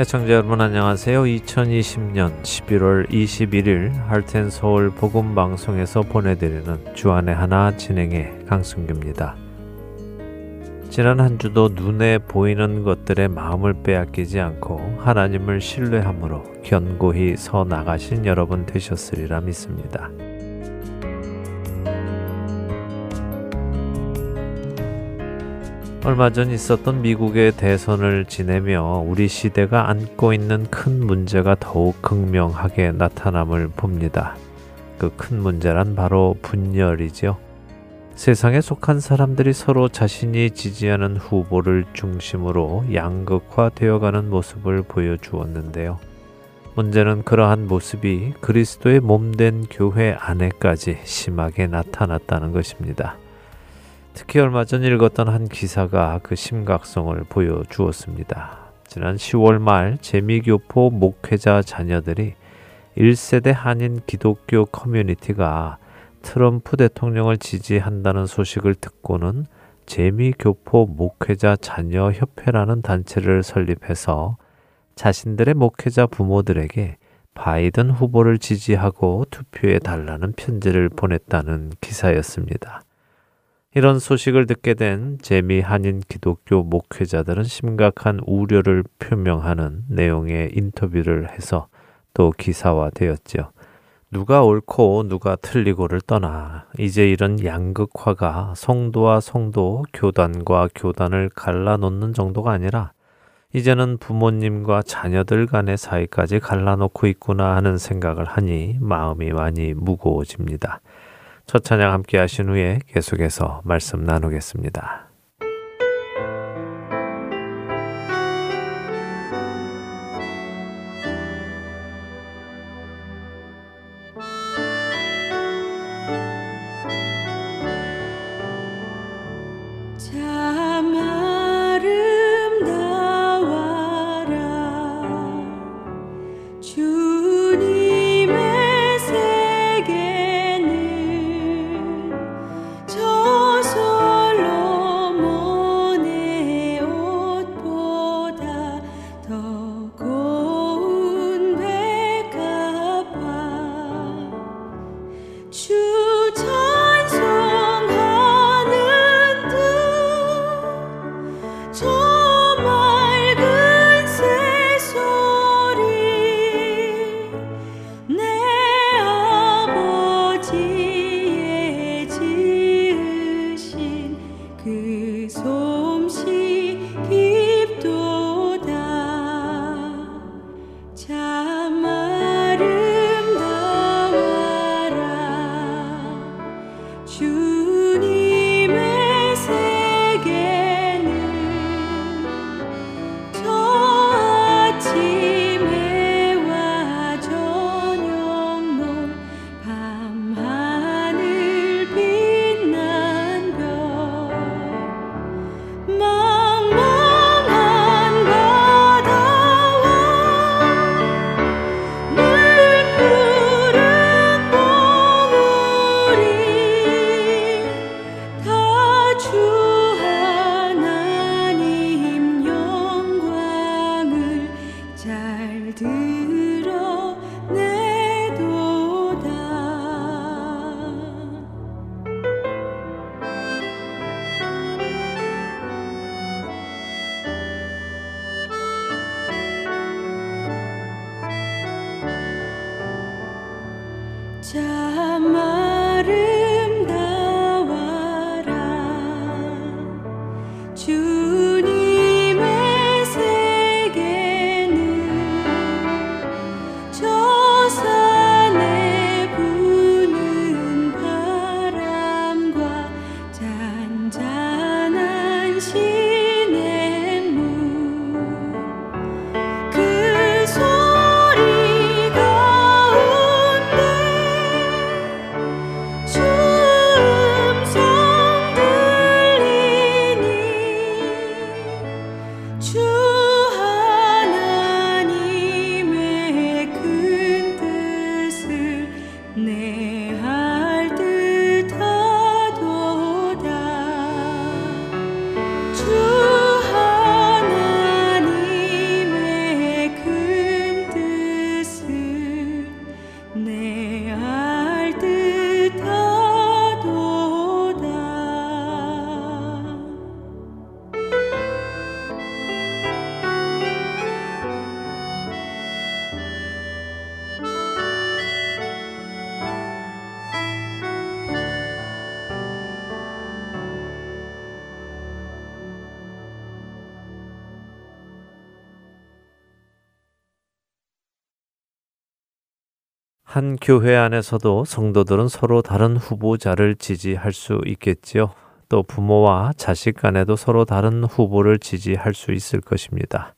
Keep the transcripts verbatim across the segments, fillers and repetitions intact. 시청자 여러분 안녕하세요. 이천이십 년 십일월 이십일일 할텐서울 복음방송에서 보내드리는 주안의 하나 진행의 강승규입니다. 지난 한 주도 눈에 보이는 것들에 마음을 빼앗기지 않고 하나님을 신뢰함으로 견고히 서 나가신 여러분 되셨으리라 믿습니다. 얼마 전 있었던 미국의 대선을 지내며 우리 시대가 안고 있는 큰 문제가 더욱 극명하게 나타남을 봅니다. 그 큰 문제란 바로 분열이죠. 세상에 속한 사람들이 서로 자신이 지지하는 후보를 중심으로 양극화되어가는 모습을 보여주었는데요. 문제는 그러한 모습이 그리스도의 몸된 교회 안에까지 심하게 나타났다는 것입니다. 특히 얼마 전 읽었던 한 기사가 그 심각성을 보여주었습니다. 지난 시월 말 재미교포 목회자 자녀들이 일 세대 한인 기독교 커뮤니티가 트럼프 대통령을 지지한다는 소식을 듣고는 재미교포 목회자 자녀협회라는 단체를 설립해서 자신들의 목회자 부모들에게 바이든 후보를 지지하고 투표해달라는 편지를 보냈다는 기사였습니다. 이런 소식을 듣게 된 재미 한인 기독교 목회자들은 심각한 우려를 표명하는 내용의 인터뷰를 해서 또 기사화되었죠. 누가 옳고 누가 틀리고를 떠나 이제 이런 양극화가 성도와 성도, 교단과 교단을 갈라놓는 정도가 아니라 이제는 부모님과 자녀들 간의 사이까지 갈라놓고 있구나 하는 생각을 하니 마음이 많이 무거워집니다. 첫 찬양 함께 하신 후에 계속해서 말씀 나누겠습니다. 주님의 세계는 한 교회 안에서도 성도들은 서로 다른 후보자를 지지할 수 있겠지요. 또 부모와 자식 간에도 서로 다른 후보를 지지할 수 있을 것입니다.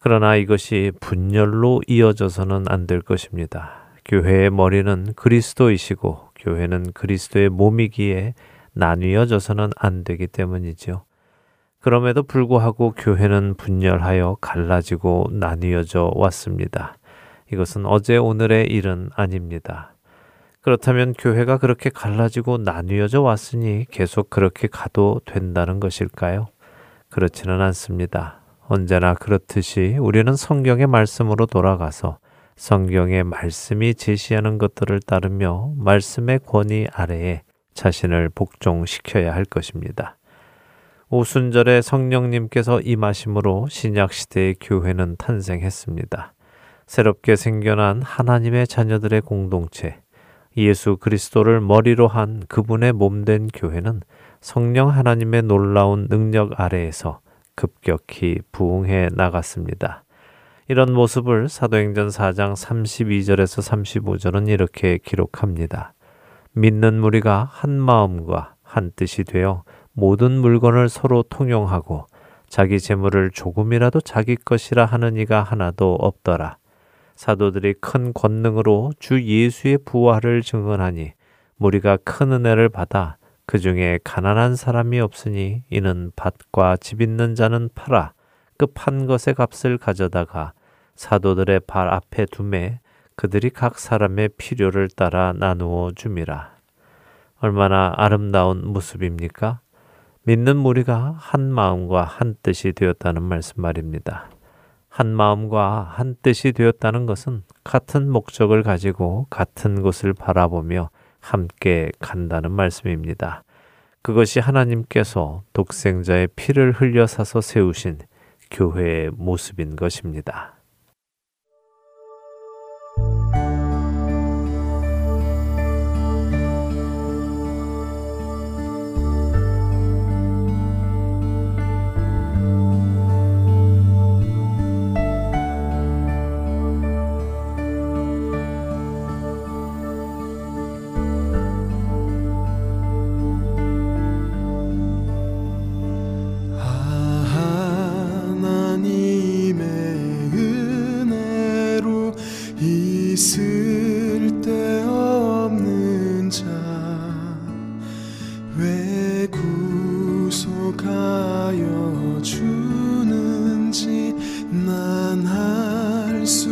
그러나 이것이 분열로 이어져서는 안 될 것입니다. 교회의 머리는 그리스도이시고 교회는 그리스도의 몸이기에 나뉘어져서는 안 되기 때문이지요. 그럼에도 불구하고 교회는 분열하여 갈라지고 나뉘어져 왔습니다. 이것은 어제 오늘의 일은 아닙니다. 그렇다면 교회가 그렇게 갈라지고 나뉘어져 왔으니 계속 그렇게 가도 된다는 것일까요? 그렇지는 않습니다. 언제나 그렇듯이 우리는 성경의 말씀으로 돌아가서 성경의 말씀이 제시하는 것들을 따르며 말씀의 권위 아래에 자신을 복종시켜야 할 것입니다. 오순절에 성령님께서 임하심으로 신약시대의 교회는 탄생했습니다. 새롭게 생겨난 하나님의 자녀들의 공동체, 예수 그리스도를 머리로 한 그분의 몸된 교회는 성령 하나님의 놀라운 능력 아래에서 급격히 부흥해 나갔습니다. 이런 모습을 사도행전 사 장 삼십이 절에서 삼십오 절은 이렇게 기록합니다. 믿는 무리가 한 마음과 한 뜻이 되어 모든 물건을 서로 통용하고 자기 재물을 조금이라도 자기 것이라 하는 이가 하나도 없더라. 사도들이 큰 권능으로 주 예수의 부활을 증언하니 무리가 큰 은혜를 받아 그 중에 가난한 사람이 없으니 이는 밭과 집 있는 자는 팔아 그 판 것의 값을 가져다가 사도들의 발 앞에 두매 그들이 각 사람의 필요를 따라 나누어 줌이라. 얼마나 아름다운 모습입니까? 믿는 무리가 한 마음과 한 뜻이 되었다는 말씀 말입니다. 한 마음과 한 뜻이 되었다는 것은 같은 목적을 가지고 같은 곳을 바라보며 함께 간다는 말씀입니다. 그것이 하나님께서 독생자의 피를 흘려 사서 세우신 교회의 모습인 것입니다. 난 알 수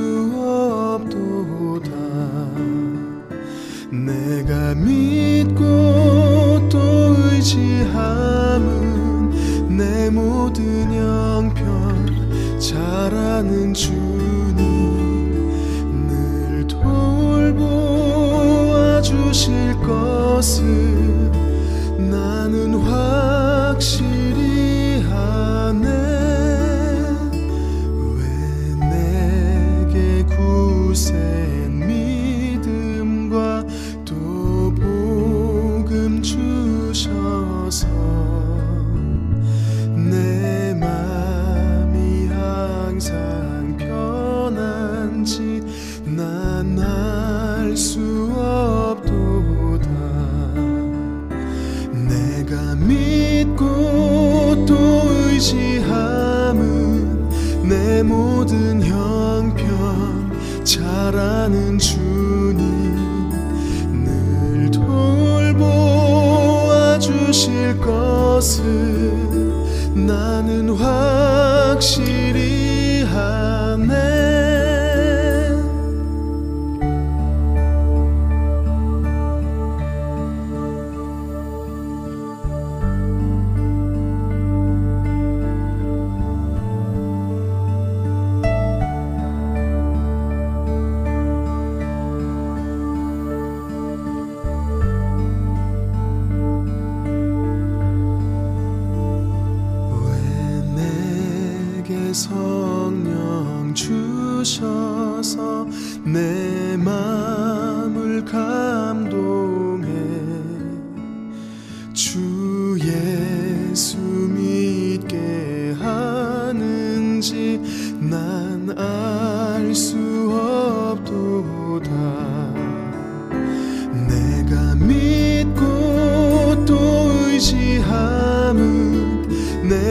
없도다.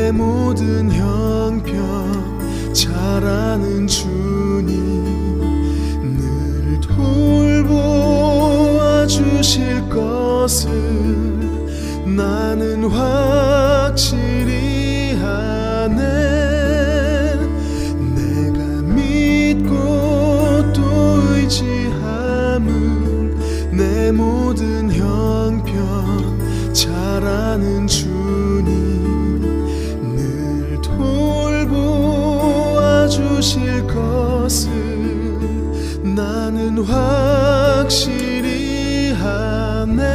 내 모든 형편 잘 아는 주님, 늘 돌보아 주실 것을 나는 확실히 아네. 내가 믿고 또 의지함은 내 모든 형편 잘 아는 주님, 늘 돌보아 주실 것을 나는 확실히 아네.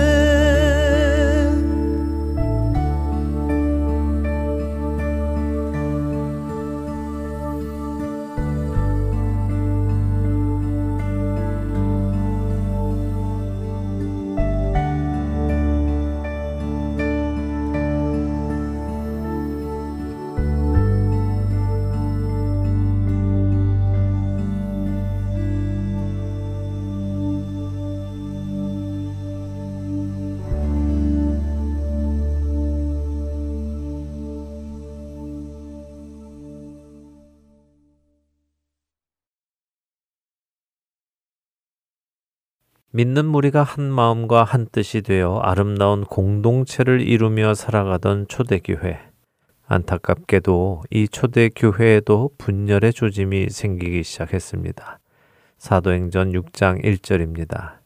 믿는 무리가 한 마음과 한 뜻이 되어 아름다운 공동체를 이루며 살아가던 초대교회. 안타깝게도 이 초대교회에도 분열의 조짐이 생기기 시작했습니다. 사도행전 육 장 일 절입니다.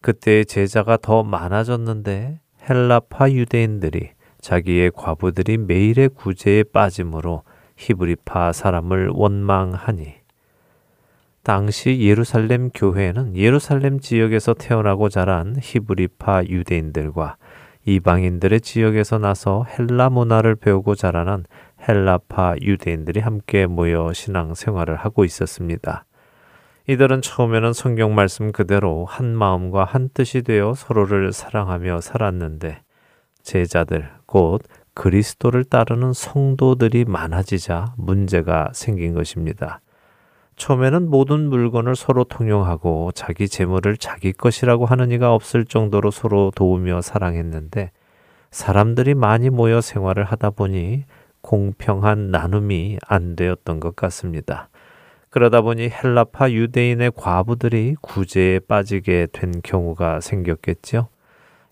그때의 제자가 더 많아졌는데 헬라파 유대인들이 자기의 과부들이 매일의 구제에 빠짐으로 히브리파 사람을 원망하니. 당시 예루살렘 교회는 예루살렘 지역에서 태어나고 자란 히브리파 유대인들과 이방인들의 지역에서 나서 헬라 문화를 배우고 자라난 헬라파 유대인들이 함께 모여 신앙생활을 하고 있었습니다. 이들은 처음에는 성경 말씀 그대로 한 마음과 한 뜻이 되어 서로를 사랑하며 살았는데, 제자들, 곧 그리스도를 따르는 성도들이 많아지자 문제가 생긴 것입니다. 처음에는 모든 물건을 서로 통용하고 자기 재물을 자기 것이라고 하는 이가 없을 정도로 서로 도우며 사랑했는데, 사람들이 많이 모여 생활을 하다 보니 공평한 나눔이 안 되었던 것 같습니다. 그러다 보니 헬라파 유대인의 과부들이 구제에 빠지게 된 경우가 생겼겠죠.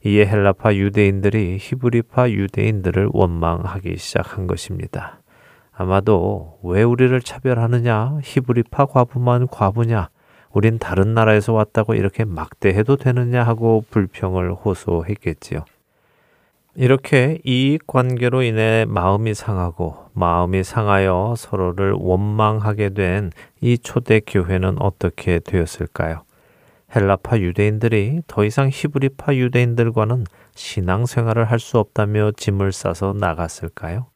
이에 헬라파 유대인들이 히브리파 유대인들을 원망하기 시작한 것입니다. 아마도 왜 우리를 차별하느냐, 히브리파 과부만 과부냐, 우린 다른 나라에서 왔다고 이렇게 막대해도 되느냐 하고 불평을 호소했겠지요. 이렇게 이익관계로 인해 마음이 상하고 마음이 상하여 서로를 원망하게 된 이 초대교회는 어떻게 되었을까요? 헬라파 유대인들이 더 이상 히브리파 유대인들과는 신앙생활을 할 수 없다며 짐을 싸서 나갔을까요?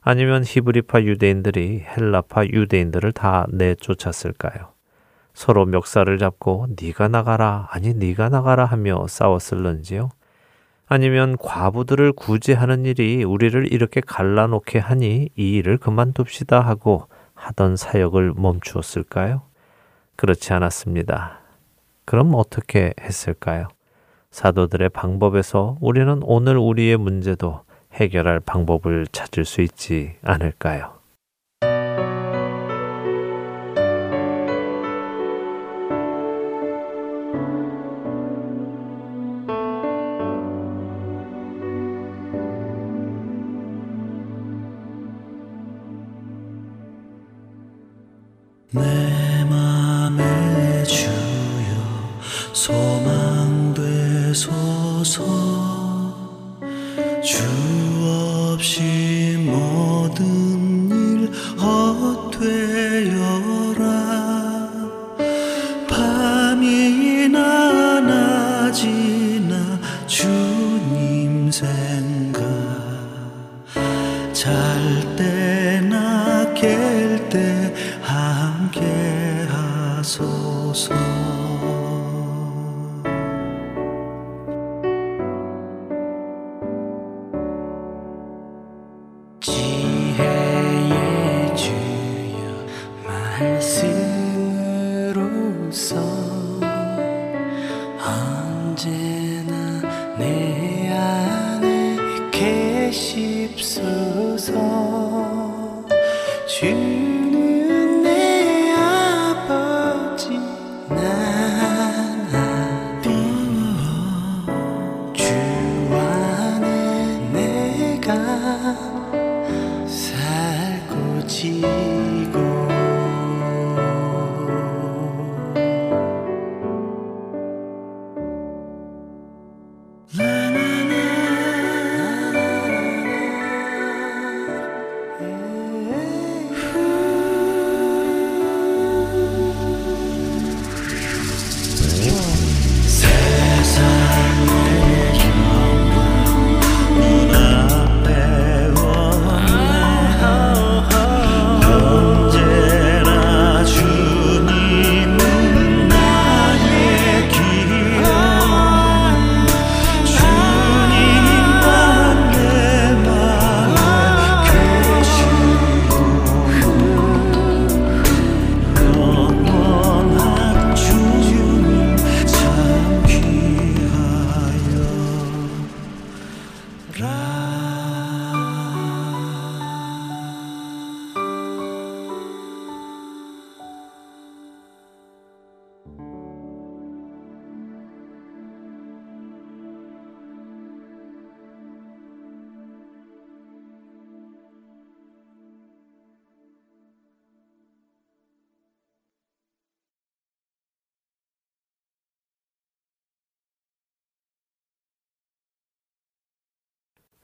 아니면 히브리파 유대인들이 헬라파 유대인들을 다 내쫓았을까요? 서로 멱살을 잡고 네가 나가라, 아니 네가 나가라 하며 싸웠을런지요? 아니면 과부들을 구제하는 일이 우리를 이렇게 갈라놓게 하니 이 일을 그만둡시다 하고 하던 사역을 멈추었을까요? 그렇지 않았습니다. 그럼 어떻게 했을까요? 사도들의 방법에서 우리는 오늘 우리의 문제도 해결할 방법을 찾을 수 있지 않을까요? 언제나 내 안에 계십소서.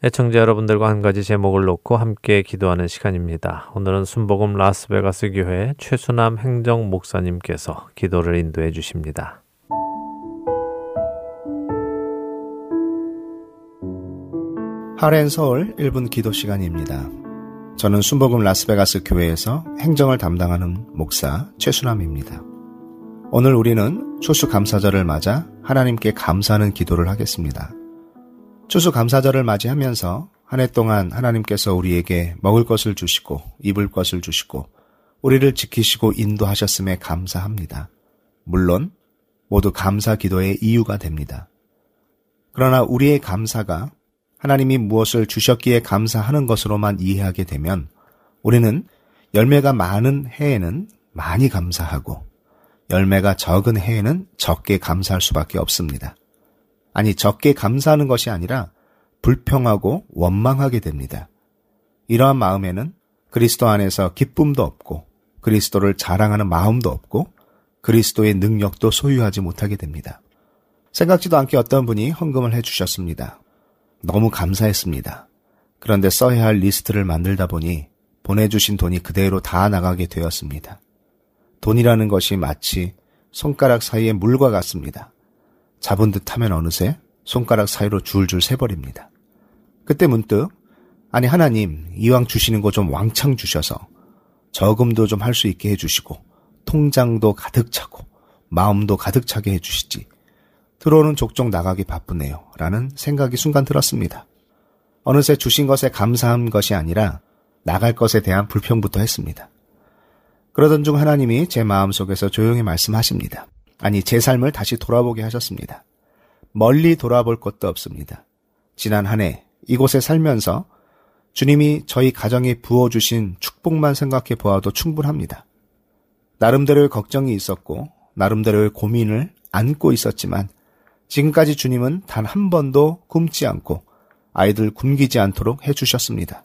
애청자 여러분들과 한 가지 제목을 놓고 함께 기도하는 시간입니다. 오늘은 순복음 라스베가스 교회 최수남 행정 목사님께서 기도를 인도해 주십니다. 할텐서울 일 분 기도 시간입니다. 저는 순복음 라스베가스 교회에서 행정을 담당하는 목사 최수남입니다. 오늘 우리는 추수감사절을 맞아 하나님께 감사하는 기도를 하겠습니다. 추수감사절을 맞이하면서 한 해 동안 하나님께서 우리에게 먹을 것을 주시고 입을 것을 주시고 우리를 지키시고 인도하셨음에 감사합니다. 물론 모두 감사 기도의 이유가 됩니다. 그러나 우리의 감사가 하나님이 무엇을 주셨기에 감사하는 것으로만 이해하게 되면 우리는 열매가 많은 해에는 많이 감사하고 열매가 적은 해에는 적게 감사할 수밖에 없습니다. 아니, 적게 감사하는 것이 아니라 불평하고 원망하게 됩니다. 이러한 마음에는 그리스도 안에서 기쁨도 없고 그리스도를 자랑하는 마음도 없고 그리스도의 능력도 소유하지 못하게 됩니다. 생각지도 않게 어떤 분이 헌금을 해주셨습니다. 너무 감사했습니다. 그런데 써야 할 리스트를 만들다 보니 보내주신 돈이 그대로 다 나가게 되었습니다. 돈이라는 것이 마치 손가락 사이의 물과 같습니다. 잡은 듯 하면 어느새 손가락 사이로 줄줄 새버립니다. 그때 문득 아니 하나님 이왕 주시는 거 좀 왕창 주셔서 저금도 좀 할 수 있게 해주시고 통장도 가득 차고 마음도 가득 차게 해주시지 들어오는 족족 나가기 바쁘네요 라는 생각이 순간 들었습니다. 어느새 주신 것에 감사한 것이 아니라 나갈 것에 대한 불평부터 했습니다. 그러던 중 하나님이 제 마음속에서 조용히 말씀하십니다. 아니, 제 삶을 다시 돌아보게 하셨습니다. 멀리 돌아볼 것도 없습니다. 지난 한 해 이곳에 살면서 주님이 저희 가정에 부어주신 축복만 생각해 보아도 충분합니다. 나름대로의 걱정이 있었고 나름대로의 고민을 안고 있었지만 지금까지 주님은 단 한 번도 굶지 않고 아이들 굶기지 않도록 해주셨습니다.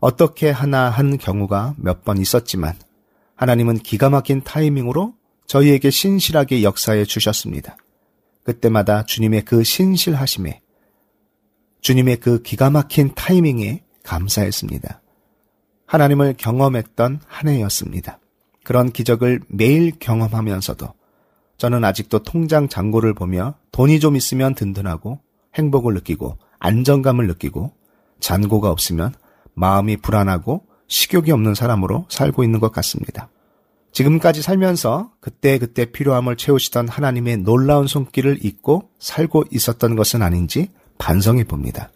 어떻게 하나 한 경우가 몇 번 있었지만 하나님은 기가 막힌 타이밍으로 저희에게 신실하게 역사해 주셨습니다. 그때마다 주님의 그 신실하심에 주님의 그 기가 막힌 타이밍에 감사했습니다. 하나님을 경험했던 한 해였습니다. 그런 기적을 매일 경험하면서도 저는 아직도 통장 잔고를 보며 돈이 좀 있으면 든든하고 행복을 느끼고 안정감을 느끼고 잔고가 없으면 마음이 불안하고 식욕이 없는 사람으로 살고 있는 것 같습니다. 지금까지 살면서 그때그때 필요함을 채우시던 하나님의 놀라운 손길을 잊고 살고 있었던 것은 아닌지 반성해 봅니다.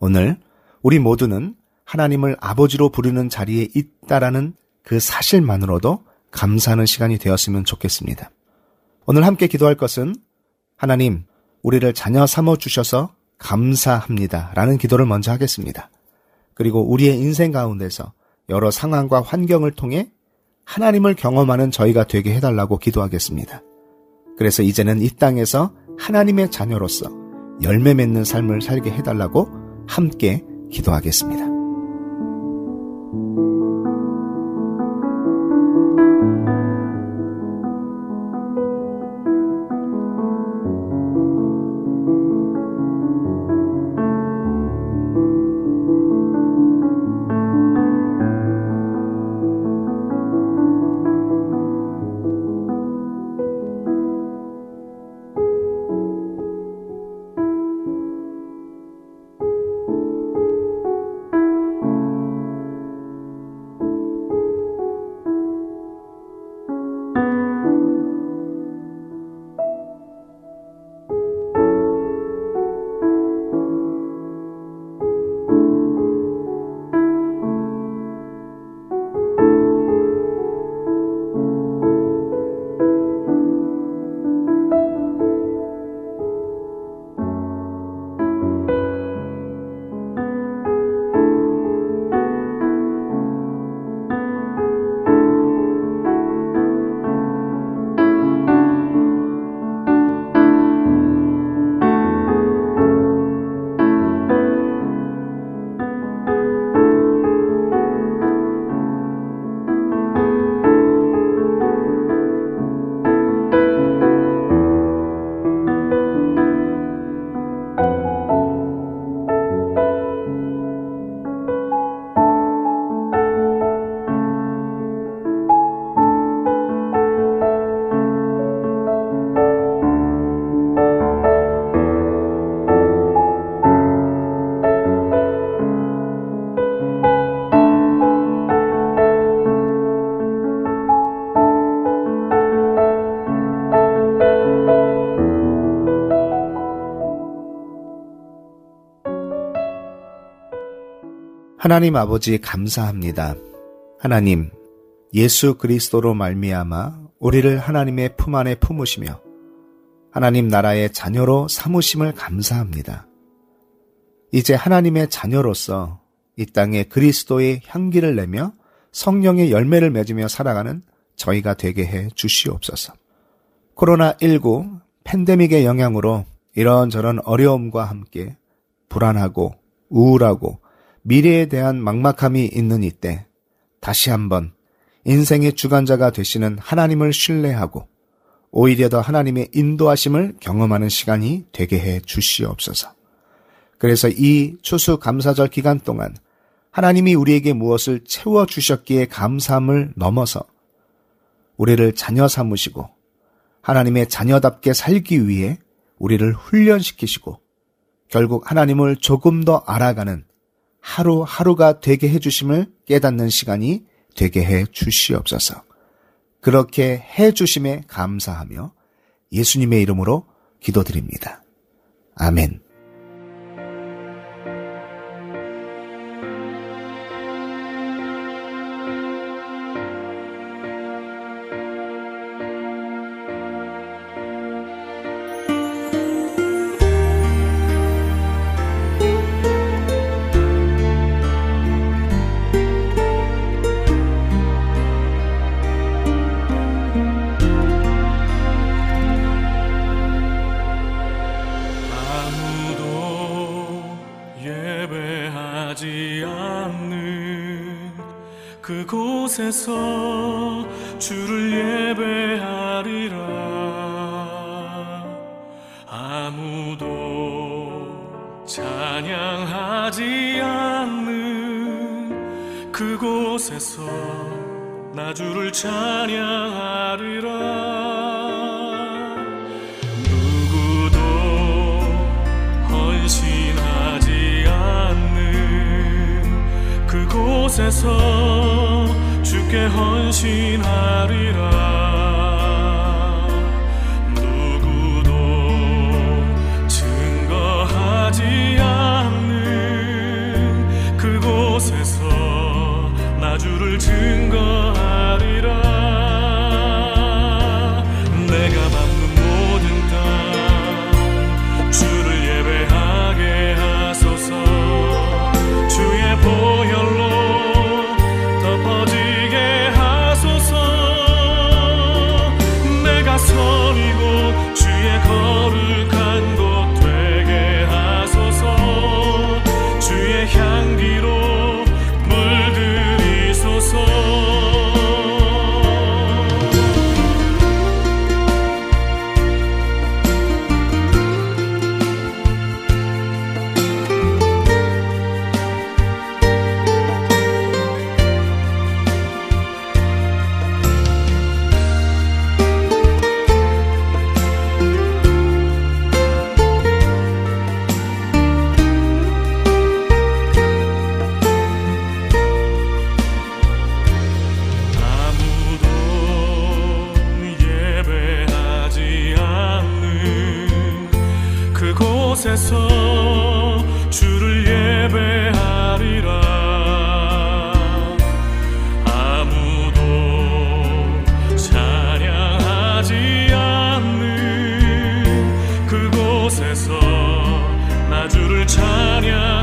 오늘 우리 모두는 하나님을 아버지로 부르는 자리에 있다라는 그 사실만으로도 감사하는 시간이 되었으면 좋겠습니다. 오늘 함께 기도할 것은 하나님, 우리를 자녀 삼아주셔서 감사합니다 라는 기도를 먼저 하겠습니다. 그리고 우리의 인생 가운데서 여러 상황과 환경을 통해 하나님을 경험하는 저희가 되게 해달라고 기도하겠습니다. 그래서 이제는 이 땅에서 하나님의 자녀로서 열매 맺는 삶을 살게 해달라고 함께 기도하겠습니다. 하나님 아버지 감사합니다. 하나님, 예수 그리스도로 말미암아 우리를 하나님의 품 안에 품으시며 하나님 나라의 자녀로 삼으심을 감사합니다. 이제 하나님의 자녀로서 이 땅에 그리스도의 향기를 내며 성령의 열매를 맺으며 살아가는 저희가 되게 해 주시옵소서. 코로나십구 팬데믹의 영향으로 이런저런 어려움과 함께 불안하고 우울하고 미래에 대한 막막함이 있는 이때 다시 한번 인생의 주관자가 되시는 하나님을 신뢰하고 오히려 더 하나님의 인도하심을 경험하는 시간이 되게 해 주시옵소서. 그래서 이 추수감사절 기간 동안 하나님이 우리에게 무엇을 채워주셨기에 감사함을 넘어서 우리를 자녀 삼으시고 하나님의 자녀답게 살기 위해 우리를 훈련시키시고 결국 하나님을 조금 더 알아가는 하루하루가 되게 해주심을 깨닫는 시간이 되게 해 주시옵소서. 그렇게 해 주심에 감사하며 예수님의 이름으로 기도드립니다. 아멘. 그곳에서 주를 예배하리라. 아무도 찬양하지 않는 그곳에서 나 주를 찬양하리라. 누구도 헌신하지 않는 그곳에서 주께 헌신하리라. 누구도 증거하지 않는 그곳에서 나 주를 증거하리라. 내가 밟는 모든 땅 주를 예배하게 하소서. 주의 보혈로 곳에서 주를 예배하리라. 아무도 찬양하지 않는 그곳에서 나 주를 찬양.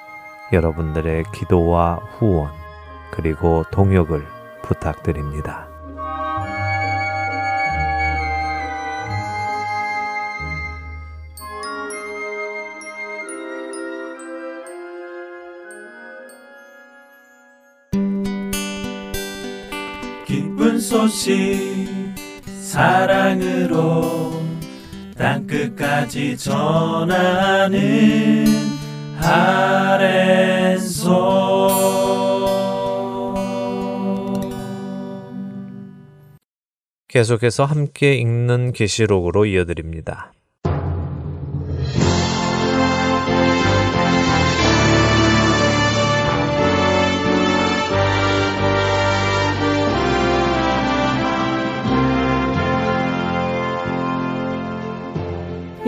여러분들의 기도와 후원 그리고 동역을 부탁드립니다. 기쁜 소식 사랑으로 땅끝까지 전하는 계속해서 함께 읽는 계시록으로 이어드립니다.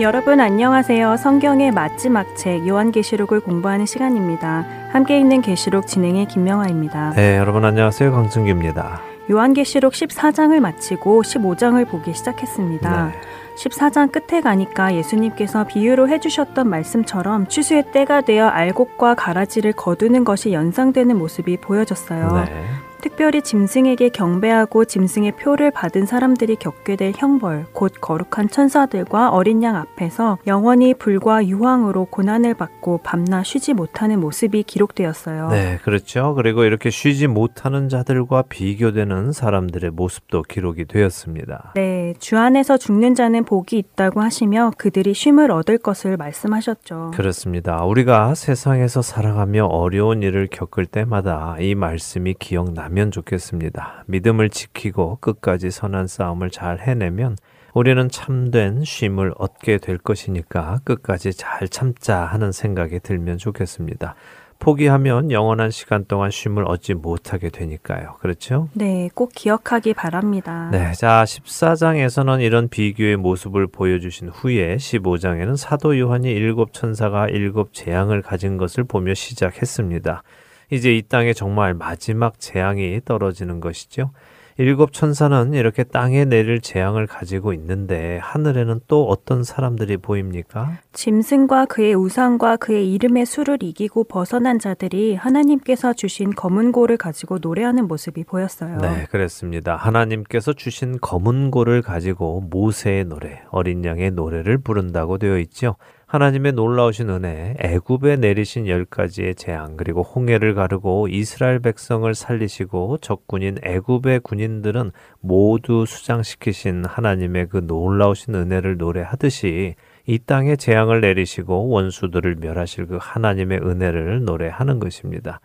여러분 안녕하세요. 성경의 마지막 책 요한계시록을 공부하는 시간입니다. 함께 읽는 계시록 진행의 김명아입니다. 네, 여러분 안녕하세요. 강승규입니다. 요한계시록 십사 장을 마치고 십오 장을 보기 시작했습니다. 네. 십사 장 끝에 가니까 예수님께서 비유로 해주셨던 말씀처럼 추수의 때가 되어 알곡과 가라지를 거두는 것이 연상되는 모습이 보여졌어요. 네. 특별히 짐승에게 경배하고 짐승의 표를 받은 사람들이 겪게 될 형벌, 곧 거룩한 천사들과 어린 양 앞에서 영원히 불과 유황으로 고난을 받고 밤낮 쉬지 못하는 모습이 기록되었어요. 네, 그렇죠. 그리고 이렇게 쉬지 못하는 자들과 비교되는 사람들의 모습도 기록이 되었습니다. 네, 주 안에서 죽는 자는 복이 있다고 하시며 그들이 쉼을 얻을 것을 말씀하셨죠. 그렇습니다. 우리가 세상에서 살아가며 어려운 일을 겪을 때마다 이 말씀이 기억납니다. 면 좋겠습니다. 믿음을 지키고 끝까지 선한 싸움을 잘 해내면 우리는 참된 쉼을 얻게 될 것이니까 끝까지 잘 참자 하는 생각이 들면 좋겠습니다. 포기하면 영원한 시간 동안 쉼을 얻지 못하게 되니까요. 그렇죠? 네, 꼭 기억하기 바랍니다. 네, 자 십사 장에서는 이런 비교의 모습을 보여주신 후에 십오 장에는 사도 요한이 일곱 천사가 일곱 재앙을 가진 것을 보며 시작했습니다. 이제 이 땅에 정말 마지막 재앙이 떨어지는 것이죠. 일곱 천사는 이렇게 땅에 내릴 재앙을 가지고 있는데 하늘에는 또 어떤 사람들이 보입니까? 짐승과 그의 우상과 그의 이름의 수를 이기고 벗어난 자들이 하나님께서 주신 검은 고를 가지고 노래하는 모습이 보였어요. 네, 그렇습니다. 하나님께서 주신 검은 고를 가지고 모세의 노래, 어린 양의 노래를 부른다고 되어 있죠. 하나님의 놀라우신 은혜, 애굽에 내리신 열 가지의 재앙, 그리고 홍해를 가르고 이스라엘 백성을 살리시고 적군인 애굽의 군인들은 모두 수장시키신 하나님의 그 놀라우신 은혜를 노래하듯이 이 땅에 재앙을 내리시고 원수들을 멸하실 그 하나님의 은혜를 노래하는 것입니다.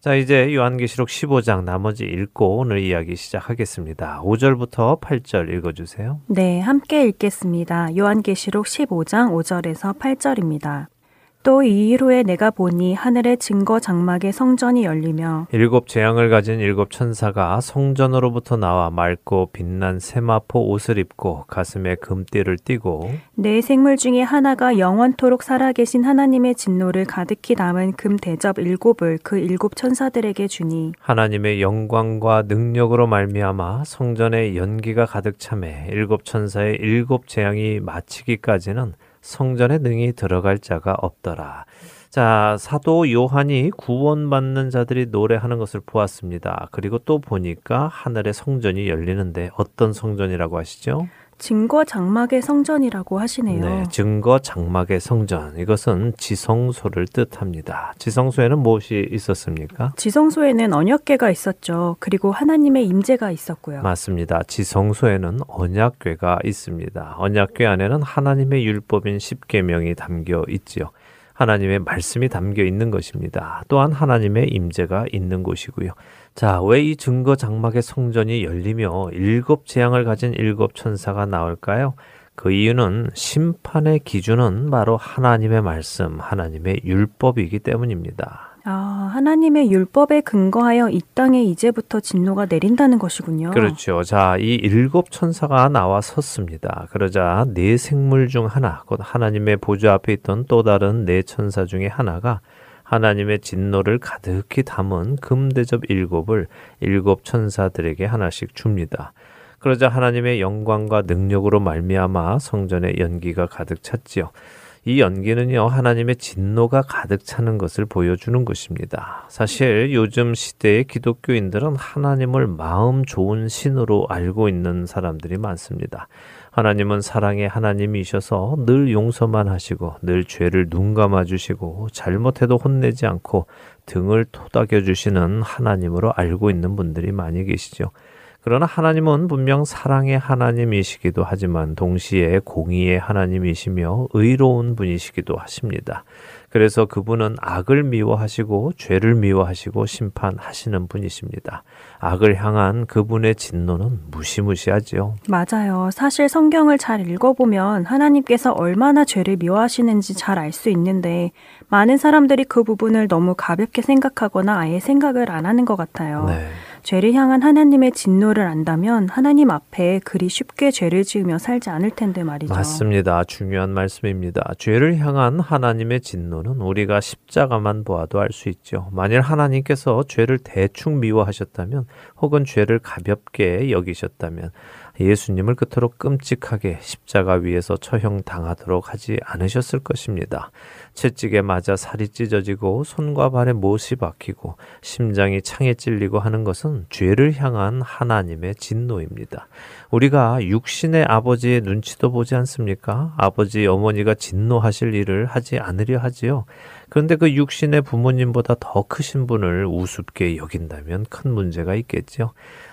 자, 이제 요한계시록 십오 장 나머지 읽고 오늘 이야기 시작하겠습니다. 오 절부터 팔 절 읽어주세요. 네, 함께 읽겠습니다. 요한계시록 십오 장 오 절에서 팔 절입니다. 또 이 일 후에 내가 보니 하늘의 증거 장막의 성전이 열리며 일곱 재앙을 가진 일곱 천사가 성전으로부터 나와 맑고 빛난 세마포 옷을 입고 가슴에 금띠를 띠고 네 생물 중에 하나가 영원토록 살아계신 하나님의 진노를 가득히 담은 금 대접 일곱을 그 일곱 천사들에게 주니 하나님의 영광과 능력으로 말미암아 성전에 연기가 가득 차매 일곱 천사의 일곱 재앙이 마치기까지는 성전에 능히 들어갈 자가 없더라. 자, 사도 요한이 구원받는 자들이 노래하는 것을 보았습니다. 그리고 또 보니까 하늘의 성전이 열리는데 어떤 성전이라고 하시죠? 증거 장막의 성전이라고 하시네요. 네, 증거 장막의 성전. 이것은 지성소를 뜻합니다. 지성소에는 무엇이 있었습니까? 지성소에는 언약궤가 있었죠. 그리고 하나님의 임재가 있었고요. 맞습니다. 지성소에는 언약궤가 있습니다. 언약궤 안에는 하나님의 율법인 십계명이 담겨 있지요. 하나님의 말씀이 담겨 있는 것입니다. 또한 하나님의 임재가 있는 곳이고요. 자, 왜 이 증거 장막의 성전이 열리며 일곱 재앙을 가진 일곱 천사가 나올까요? 그 이유는 심판의 기준은 바로 하나님의 말씀, 하나님의 율법이기 때문입니다. 아, 하나님의 율법에 근거하여 이 땅에 이제부터 진노가 내린다는 것이군요. 그렇죠. 자, 이 일곱 천사가 나와 섰습니다. 그러자 네 생물 중 하나, 곧 하나님의 보좌 앞에 있던 또 다른 네 천사 중에 하나가 하나님의 진노를 가득히 담은 금대접 일곱을 일곱 천사들에게 하나씩 줍니다. 그러자 하나님의 영광과 능력으로 말미암아 성전에 연기가 가득 찼지요. 이 연기는요, 하나님의 진노가 가득 차는 것을 보여주는 것입니다. 사실 요즘 시대의 기독교인들은 하나님을 마음 좋은 신으로 알고 있는 사람들이 많습니다. 하나님은 사랑의 하나님이셔서 늘 용서만 하시고 늘 죄를 눈 감아주시고 잘못해도 혼내지 않고 등을 토닥여주시는 하나님으로 알고 있는 분들이 많이 계시죠. 그러나 하나님은 분명 사랑의 하나님이시기도 하지만 동시에 공의의 하나님이시며 의로운 분이시기도 하십니다. 그래서 그분은 악을 미워하시고 죄를 미워하시고 심판하시는 분이십니다. 악을 향한 그분의 진노는 무시무시하지요. 맞아요. 사실 성경을 잘 읽어보면 하나님께서 얼마나 죄를 미워하시는지 잘 알 수 있는데 많은 사람들이 그 부분을 너무 가볍게 생각하거나 아예 생각을 안 하는 것 같아요. 네. 죄를 향한 하나님의 진노를 안다면 하나님 앞에 그리 쉽게 죄를 지으며 살지 않을 텐데 말이죠. 맞습니다. 중요한 말씀입니다. 죄를 향한 하나님의 진노는 우리가 십자가만 보아도 알 수 있죠. 만일 하나님께서 죄를 대충 미워하셨다면 혹은 죄를 가볍게 여기셨다면 예수님을 그토록 끔찍하게 십자가 위에서 처형당하도록 하지 않으셨을 것입니다. 채찍에 맞아 살이 찢어지고 손과 발에 못이 박히고 심장이 창에 찔리고 하는 것은 죄를 향한 하나님의 진노입니다. 우리가 육신의 아버지의 눈치도 보지 않습니까? 아버지, 어머니가 진노하실 일을 하지 않으려 하지요. 그런데 그 육신의 부모님보다 더 크신 분을 우습게 여긴다면 큰 문제가 있겠죠.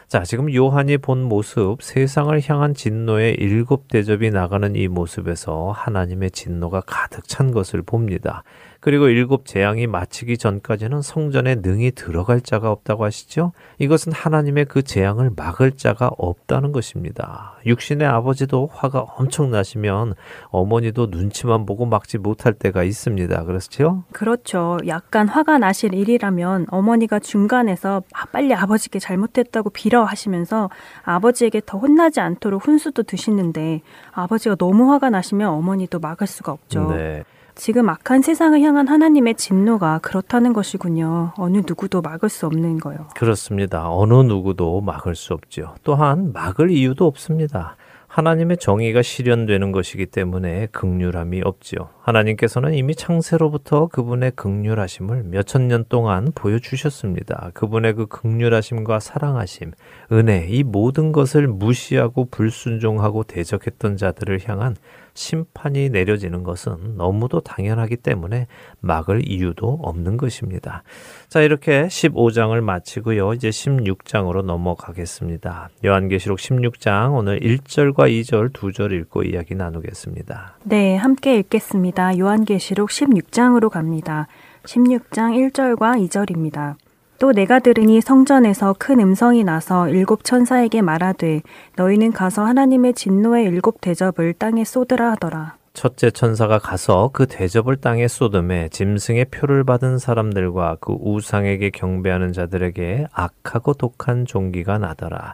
자, 지금 요한이 본 모습, 세상을 향한 진노의 일곱 대접이 나가는 이 모습에서 하나님의 진노가 가득 찬 것을 봅니다. 그리고 일곱 재앙이 마치기 전까지는 성전에 능히 들어갈 자가 없다고 하시죠? 이것은 하나님의 그 재앙을 막을 자가 없다는 것입니다. 육신의 아버지도 화가 엄청나시면 어머니도 눈치만 보고 막지 못할 때가 있습니다. 그렇죠? 그렇죠. 약간 화가 나실 일이라면 어머니가 중간에서 빨리 아버지께 잘못했다고 빌어 하시면서 아버지에게 더 혼나지 않도록 훈수도 드시는데 아버지가 너무 화가 나시면 어머니도 막을 수가 없죠. 네. 지금 악한 세상을 향한 하나님의 진노가 그렇다는 것이군요. 어느 누구도 막을 수 없는 거요. 그렇습니다. 어느 누구도 막을 수 없죠. 또한 막을 이유도 없습니다. 하나님의 정의가 실현되는 것이기 때문에 긍휼함이 없지요. 하나님께서는 이미 창세로부터 그분의 긍휼하심을 몇천 년 동안 보여주셨습니다. 그분의 그 긍휼하심과 사랑하심, 은혜, 이 모든 것을 무시하고 불순종하고 대적했던 자들을 향한 심판이 내려지는 것은 너무도 당연하기 때문에 막을 이유도 없는 것입니다. 자, 이렇게 십오 장을 마치고요. 이제 십육 장으로 넘어가겠습니다. 요한계시록 십육 장 오늘 일 절과 이 절 두 절 읽고 이야기 나누겠습니다. 네, 함께 읽겠습니다. 요한계시록 십육 장으로 갑니다. 십육 장 일 절과 이 절입니다. 또 내가 들으니 성전에서 큰 음성이 나서 일곱 천사에게 말하되 너희는 가서 하나님의 진노의 일곱 대접을 땅에 쏟으라 하더라. 첫째 천사가 가서 그 대접을 땅에 쏟음에 짐승의 표를 받은 사람들과 그 우상에게 경배하는 자들에게 악하고 독한 종기가 나더라.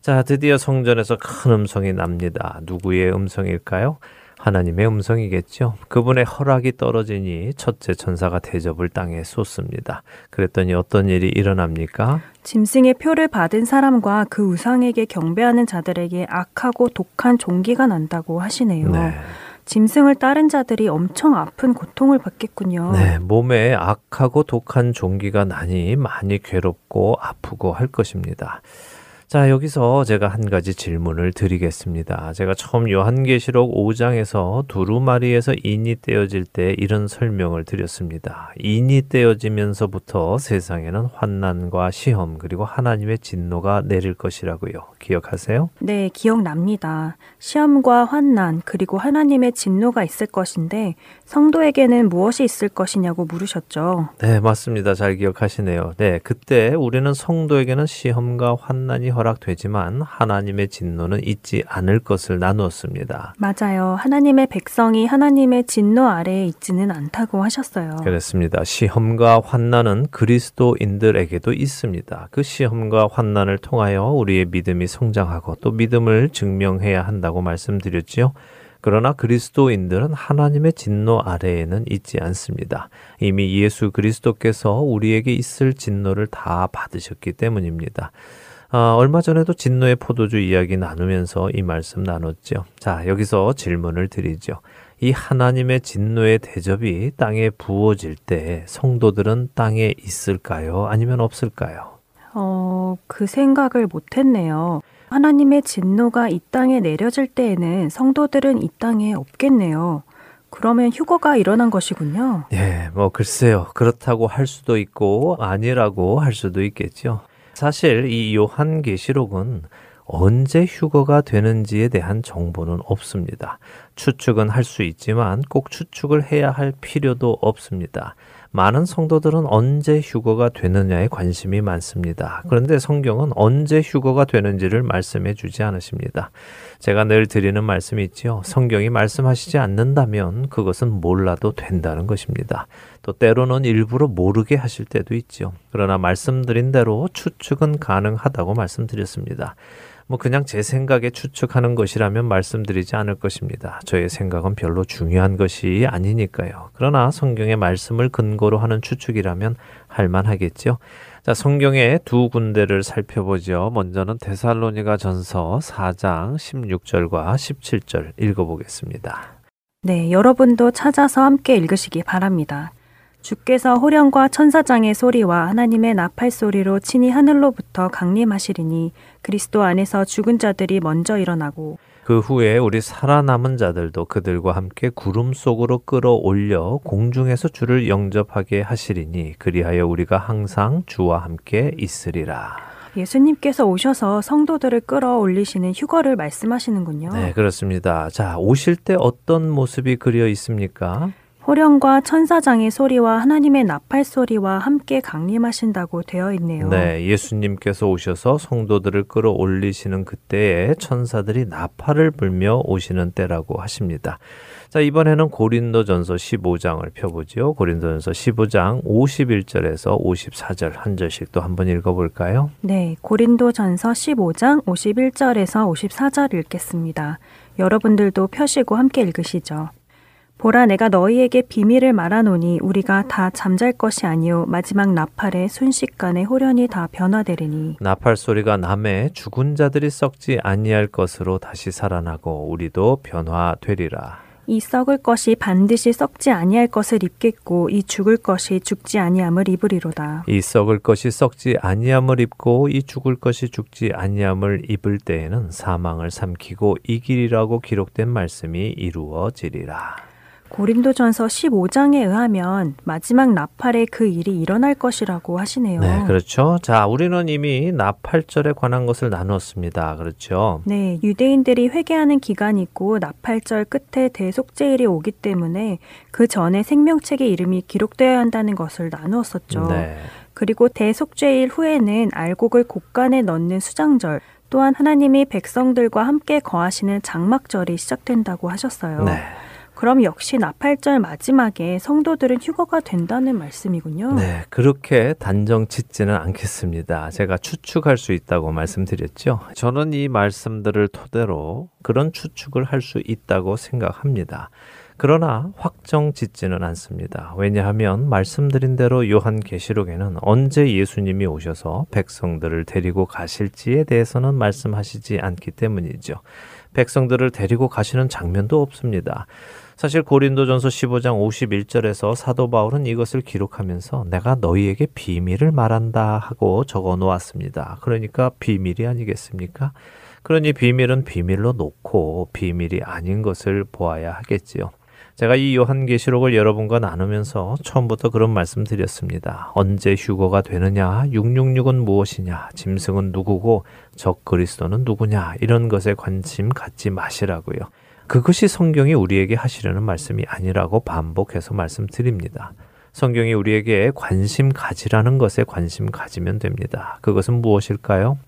자, 드디어 성전에서 큰 음성이 납니다. 누구의 음성일까요? 하나님의 음성이겠죠. 그분의 허락이 떨어지니 첫째 천사가 대접을 땅에 쏟습니다. 그랬더니 어떤 일이 일어납니까? 짐승의 표를 받은 사람과 그 우상에게 경배하는 자들에게 악하고 독한 종기가 난다고 하시네요. 네. 짐승을 따른 자들이 엄청 아픈 고통을 받겠군요. 네, 몸에 악하고 독한 종기가 나니 많이 괴롭고 아프고 할 것입니다. 자, 여기서 제가 한 가지 질문을 드리겠습니다. 제가 처음 요한계시록 오 장에서 두루마리에서 인이 떼어질 때 이런 설명을 드렸습니다. 인이 떼어지면서부터 세상에는 환난과 시험 그리고 하나님의 진노가 내릴 것이라고요. 기억하세요? 네, 기억납니다. 시험과 환난 그리고 하나님의 진노가 있을 것인데 성도에게는 무엇이 있을 것이냐고 물으셨죠. 네, 맞습니다. 잘 기억하시네요. 네, 그때 우리는 성도에게는 시험과 환난이 허락되지만 하나님의 진노는 잊지 않을 것을 나누었습니다. 맞아요. 하나님의 백성이 하나님의 진노 아래에 있지는 않다고 하셨어요. 그렇습니다. 시험과 환난은 그리스도인들에게도 있습니다. 그 시험과 환난을 통하여 우리의 믿음이 성장하고 또 믿음을 증명해야 한다고 말씀드렸지요. 그러나 그리스도인들은 하나님의 진노 아래에는 있지 않습니다. 이미 예수 그리스도께서 우리에게 있을 진노를 다 받으셨기 때문입니다. 아, 얼마 전에도 진노의 포도주 이야기 나누면서 이 말씀 나눴죠. 자, 여기서 질문을 드리죠. 이 하나님의 진노의 대접이 땅에 부어질 때 성도들은 땅에 있을까요? 아니면 없을까요? 어, 그 생각을 못했네요. 하나님의 진노가 이 땅에 내려질 때에는 성도들은 이 땅에 없겠네요. 그러면 휴거가 일어난 것이군요. 예, 뭐 글쎄요. 그렇다고 할 수도 있고 아니라고 할 수도 있겠죠. 사실 이 요한계시록은 언제 휴거가 되는지에 대한 정보는 없습니다. 추측은 할 수 있지만 꼭 추측을 해야 할 필요도 없습니다. 많은 성도들은 언제 휴거가 되느냐에 관심이 많습니다. 그런데 성경은 언제 휴거가 되는지를 말씀해 주지 않으십니다. 제가 늘 드리는 말씀이 있죠. 성경이 말씀하시지 않는다면 그것은 몰라도 된다는 것입니다. 또 때로는 일부러 모르게 하실 때도 있죠. 그러나 말씀드린 대로 추측은 가능하다고 말씀드렸습니다. 뭐 그냥 제 생각에 추측하는 것이라면 말씀드리지 않을 것입니다. 저의 생각은 별로 중요한 것이 아니니까요. 그러나 성경의 말씀을 근거로 하는 추측이라면 할만하겠죠. 자, 성경의 두 군데를 살펴보죠. 먼저는 데살로니가전서 사 장 십육 절과 십칠 절 읽어보겠습니다. 네, 여러분도 찾아서 함께 읽으시기 바랍니다. 주께서 호령과 천사장의 소리와 하나님의 나팔 소리로 친히 하늘로부터 강림하시리니 그리스도 안에서 죽은 자들이 먼저 일어나고 그 후에 우리 살아남은 자들도 그들과 함께 구름 속으로 끌어올려 공중에서 주를 영접하게 하시리니 그리하여 우리가 항상 주와 함께 있으리라. 예수님께서 오셔서 성도들을 끌어올리시는 휴거를 말씀하시는군요. 네, 그렇습니다. 자, 오실 때 어떤 모습이 그려 있습니까? 호령과 천사장의 소리와 하나님의 나팔 소리와 함께 강림하신다고 되어 있네요. 네, 예수님께서 오셔서 성도들을 끌어올리시는 그때에 천사들이 나팔을 불며 오시는 때라고 하십니다. 자, 이번에는 고린도전서 십오 장을 펴보지요. 고린도전서 십오 장 오십일 절에서 오십사 절 한 절씩 또 한번 읽어볼까요? 네, 고린도전서 십오 장 오십일 절에서 오십사 절 읽겠습니다. 여러분들도 펴시고 함께 읽으시죠. 보라, 내가 너희에게 비밀을 말하노니 우리가 다 잠잘 것이 아니요 마지막 나팔에 순식간에 호련히 다 변화되리니 나팔 소리가 남에 죽은 자들이 썩지 아니할 것으로 다시 살아나고 우리도 변화되리라. 이 썩을 것이 반드시 썩지 아니할 것을 입겠고 이 죽을 것이 죽지 아니함을 입으리로다. 이 썩을 것이 썩지 아니함을 입고 이 죽을 것이 죽지 아니함을 입을 때에는 사망을 삼키고 이기리라고 기록된 말씀이 이루어지리라. 고린도전서 십오 장에 의하면 마지막 나팔에 그 일이 일어날 것이라고 하시네요. 네, 그렇죠. 자, 우리는 이미 나팔절에 관한 것을 나누었습니다. 그렇죠. 네, 유대인들이 회개하는 기간이 있고 나팔절 끝에 대속죄일이 오기 때문에 그 전에 생명책의 이름이 기록되어야 한다는 것을 나누었었죠. 네. 그리고 대속죄일 후에는 알곡을 곡간에 넣는 수장절, 또한 하나님이 백성들과 함께 거하시는 장막절이 시작된다고 하셨어요. 네. 그럼 역시 나팔절 마지막에 성도들은 휴거가 된다는 말씀이군요. 네, 그렇게 단정 짓지는 않겠습니다. 제가 추측할 수 있다고 말씀드렸죠. 저는 이 말씀들을 토대로 그런 추측을 할 수 있다고 생각합니다. 그러나 확정 짓지는 않습니다. 왜냐하면 말씀드린 대로 요한계시록에는 언제 예수님이 오셔서 백성들을 데리고 가실지에 대해서는 말씀하시지 않기 때문이죠. 백성들을 데리고 가시는 장면도 없습니다. 사실 고린도전서 십오 장 오십일 절에서 사도 바울은 이것을 기록하면서 내가 너희에게 비밀을 말한다 하고 적어 놓았습니다. 그러니까 비밀이 아니겠습니까? 그러니 비밀은 비밀로 놓고 비밀이 아닌 것을 보아야 하겠지요. 제가 이 요한계시록을 여러분과 나누면서 처음부터 그런 말씀드렸습니다. 언제 휴거가 되느냐, 육백육십육은 무엇이냐, 짐승은 누구고 적 그리스도는 누구냐, 이런 것에 관심 갖지 마시라고요. 그것이 성경이 우리에게 하시려는 말씀이 아니라고 반복해서 말씀드립니다. 성경이 우리에게 관심 가지라는 것에 관심 가지면 됩니다. 그것은 무엇일까요?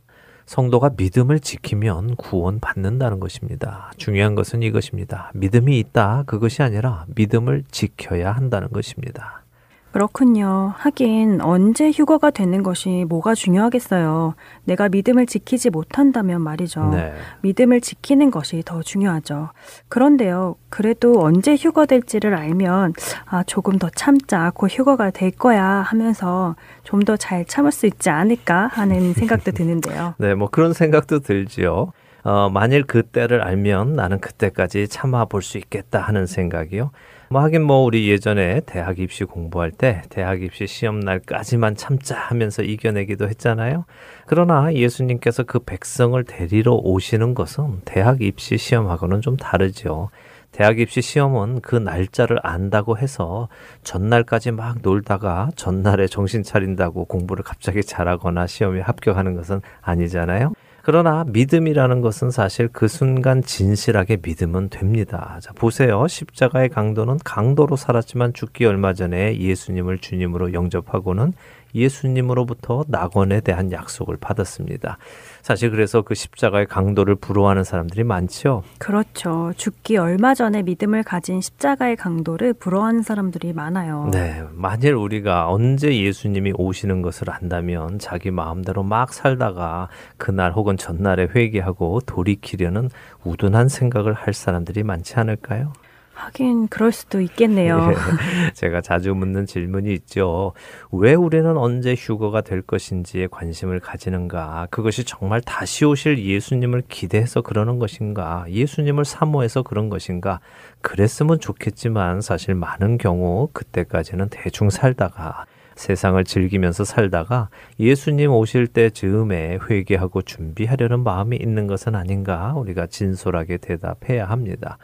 성도가 믿음을 지키면 구원받는다는 것입니다. 중요한 것은 이것입니다. 믿음이 있다, 그것이 아니라 믿음을 지켜야 한다는 것입니다. 그렇군요. 하긴 언제 휴거가 되는 것이 뭐가 중요하겠어요. 내가 믿음을 지키지 못한다면 말이죠. 네. 믿음을 지키는 것이 더 중요하죠. 그런데요, 그래도 언제 휴거될지를 알면 아, 조금 더 참자, 곧 휴거가 될 거야 하면서 좀 더 잘 참을 수 있지 않을까 하는 생각도 드는데요. 네, 뭐 그런 생각도 들지요. 어, 만일 그때를 알면 나는 그때까지 참아볼 수 있겠다 하는 생각이요. 뭐 하긴 뭐 우리 예전에 대학 입시 공부할 때 대학 입시 시험 날까지만 참자 하면서 이겨내기도 했잖아요. 그러나 예수님께서 그 백성을 데리러 오시는 것은 대학 입시 시험하고는 좀 다르죠. 대학 입시 시험은 그 날짜를 안다고 해서 전날까지 막 놀다가 전날에 정신 차린다고 공부를 갑자기 잘하거나 시험에 합격하는 것은 아니잖아요. 그러나 믿음이라는 것은 사실 그 순간 진실하게 믿으면 됩니다. 자, 보세요. 십자가의 강도는 강도로 살았지만 죽기 얼마 전에 예수님을 주님으로 영접하고는 예수님으로부터 낙원에 대한 약속을 받았습니다. 사실 그래서 그 십자가의 강도를 부러워하는 사람들이 많죠. 그렇죠. 죽기 얼마 전에 믿음을 가진 십자가의 강도를 부러워하는 사람들이 많아요. 네, 만일 우리가 언제 예수님이 오시는 것을 안다면 자기 마음대로 막 살다가 그날 혹은 전날에 회개하고 돌이키려는 우둔한 생각을 할 사람들이 많지 않을까요? 하긴 그럴 수도 있겠네요. 예, 제가 자주 묻는 질문이 있죠. 왜 우리는 언제 휴거가 될 것인지에 관심을 가지는가? 그것이 정말 다시 오실 예수님을 기대해서 그러는 것인가? 예수님을 사모해서 그런 것인가? 그랬으면 좋겠지만 사실 많은 경우 그때까지는 대충 살다가 세상을 즐기면서 살다가 예수님 오실 때 즈음에 회개하고 준비하려는 마음이 있는 것은 아닌가? 우리가 진솔하게 대답해야 합니다.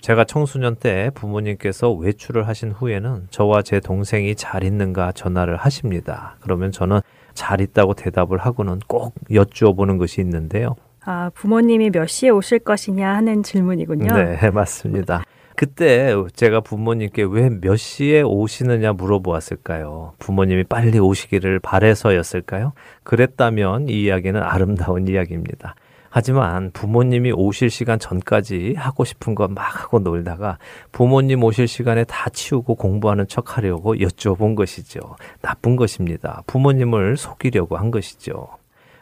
제가 청소년 때 부모님께서 외출을 하신 후에는 저와 제 동생이 잘 있는가 전화를 하십니다. 그러면 저는 잘 있다고 대답을 하고는 꼭 여쭈어보는 것이 있는데요. 아, 부모님이 몇 시에 오실 것이냐 하는 질문이군요. 네, 맞습니다. 그때 제가 부모님께 왜 몇 시에 오시느냐 물어보았을까요? 부모님이 빨리 오시기를 바래서였을까요? 그랬다면 이 이야기는 아름다운 이야기입니다. 하지만 부모님이 오실 시간 전까지 하고 싶은 거 막 하고 놀다가 부모님 오실 시간에 다 치우고 공부하는 척 하려고 여쭤본 것이죠. 나쁜 것입니다. 부모님을 속이려고 한 것이죠.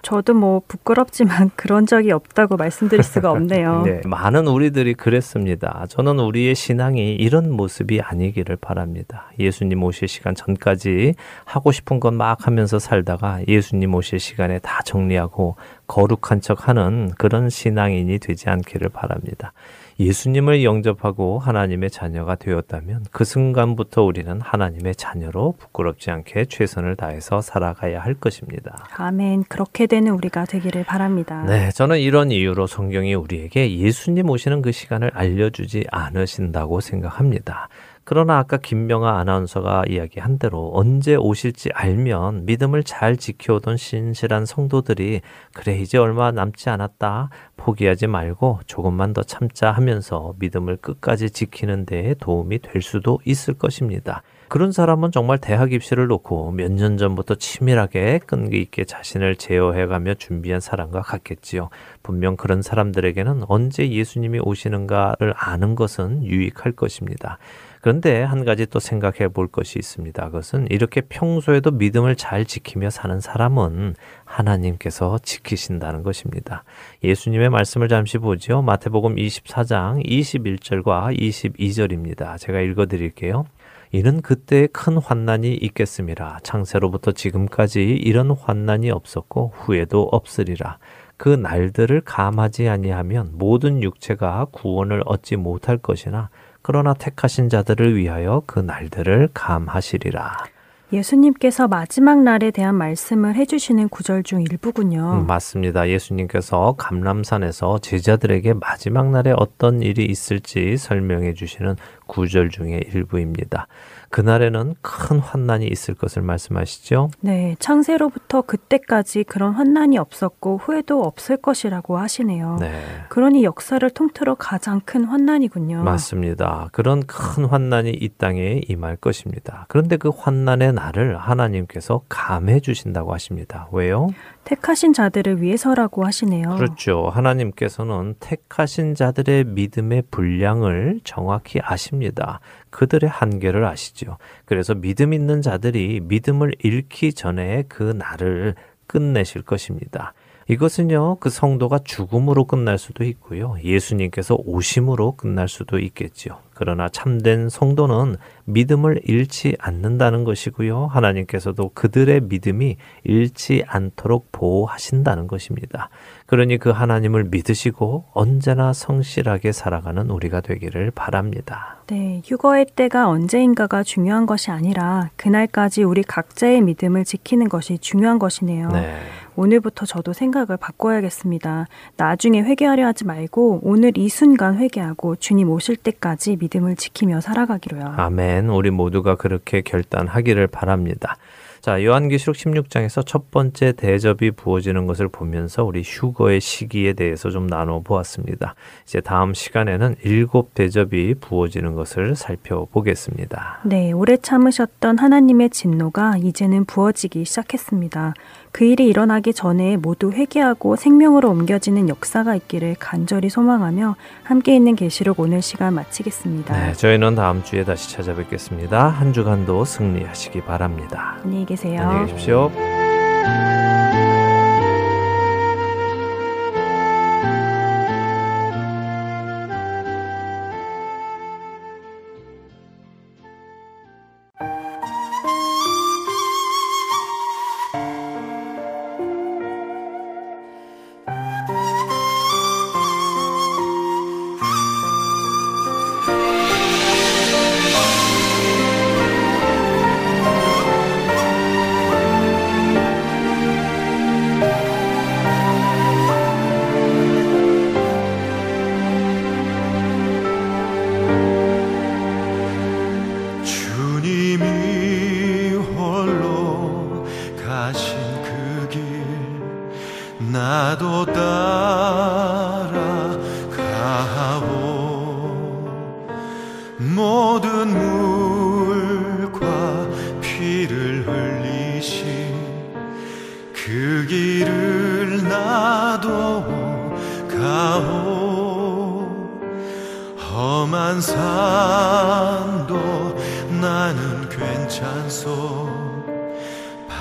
저도 뭐 부끄럽지만 그런 적이 없다고 말씀드릴 수가 없네요. 네, 많은 우리들이 그랬습니다. 저는 우리의 신앙이 이런 모습이 아니기를 바랍니다. 예수님 오실 시간 전까지 하고 싶은 건 막 하면서 살다가 예수님 오실 시간에 다 정리하고 거룩한 척하는 그런 신앙인이 되지 않기를 바랍니다. 예수님을 영접하고 하나님의 자녀가 되었다면 그 순간부터 우리는 하나님의 자녀로 부끄럽지 않게 최선을 다해서 살아가야 할 것입니다. 아멘. 그렇게 되는 우리가 되기를 바랍니다. 네, 저는 이런 이유로 성경이 우리에게 예수님 오시는 그 시간을 알려주지 않으신다고 생각합니다. 그러나 아까 김명아 아나운서가 이야기한 대로 언제 오실지 알면 믿음을 잘 지켜오던 신실한 성도들이 그래 이제 얼마 남지 않았다, 포기하지 말고 조금만 더 참자 하면서 믿음을 끝까지 지키는 데에 도움이 될 수도 있을 것입니다. 그런 사람은 정말 대학 입시를 놓고 몇 년 전부터 치밀하게 끈기 있게 자신을 제어해가며 준비한 사람과 같겠지요. 분명 그런 사람들에게는 언제 예수님이 오시는가를 아는 것은 유익할 것입니다. 그런데 한 가지 또 생각해 볼 것이 있습니다. 그것은 이렇게 평소에도 믿음을 잘 지키며 사는 사람은 하나님께서 지키신다는 것입니다. 예수님의 말씀을 잠시 보지요. 마태복음 이십사 장 이십일 절과 이십이 절입니다. 제가 읽어드릴게요. 이는 그때에 큰 환난이 있겠음이라. 창세로부터 지금까지 이런 환난이 없었고 후에도 없으리라. 그 날들을 감하지 아니하면 모든 육체가 구원을 얻지 못할 것이나 그러나 택하신 자들을 위하여 그 날들을 감하시리라. 예수님께서 마지막 날에 대한 말씀을 해주시는 구절 중 일부군요. 음, 맞습니다. 예수님께서 감람산에서 제자들에게 마지막 날에 어떤 일이 있을지 설명해 주시는 구절 중의 일부입니다. 그날에는 큰 환난이 있을 것을 말씀하시죠? 네, 창세로부터 그때까지 그런 환난이 없었고 후회도 없을 것이라고 하시네요. 네. 그러니 역사를 통틀어 가장 큰 환난이군요. 맞습니다. 그런 큰 환난이 이 땅에 임할 것입니다. 그런데 그 환난의 날을 하나님께서 감해 주신다고 하십니다. 왜요? 택하신 자들을 위해서라고 하시네요. 그렇죠. 하나님께서는 택하신 자들의 믿음의 분량을 정확히 아십니다. 그들의 한계를 아시죠. 그래서 믿음 있는 자들이 믿음을 잃기 전에 그 날을 끝내실 것입니다. 이것은요, 그 성도가 죽음으로 끝날 수도 있고요. 예수님께서 오심으로 끝날 수도 있겠죠. 그러나 참된 성도는 믿음을 잃지 않는다는 것이고요. 하나님께서도 그들의 믿음이 잃지 않도록 보호하신다는 것입니다. 그러니 그 하나님을 믿으시고 언제나 성실하게 살아가는 우리가 되기를 바랍니다. 네, 휴거의 때가 언제인가가 중요한 것이 아니라 그날까지 우리 각자의 믿음을 지키는 것이 중요한 것이네요. 네. 오늘부터 저도 생각을 바꿔야겠습니다. 나중에 회개하려 하지 말고 오늘 이 순간 회개하고 주님 오실 때까지 믿음을 지키며 살아가기로요. 아멘. 우리 모두가 그렇게 결단하기를 바랍니다. 자, 요한계시록 십육 장에서 첫 번째 대접이 부어지는 것을 보면서 우리 휴거의 시기에 대해서 좀 나눠보았습니다. 이제 다음 시간에는 일곱 대접이 부어지는 것을 살펴보겠습니다. 네, 오래 참으셨던 하나님의 진노가 이제는 부어지기 시작했습니다. 그 일이 일어나기 전에 모두 회개하고 생명으로 옮겨지는 역사가 있기를 간절히 소망하며 함께 있는 계시록 오늘 시간 마치겠습니다. 네, 저희는 다음 주에 다시 찾아뵙겠습니다. 한 주간도 승리하시기 바랍니다. 안녕히 계세요. 안녕히 계십시오.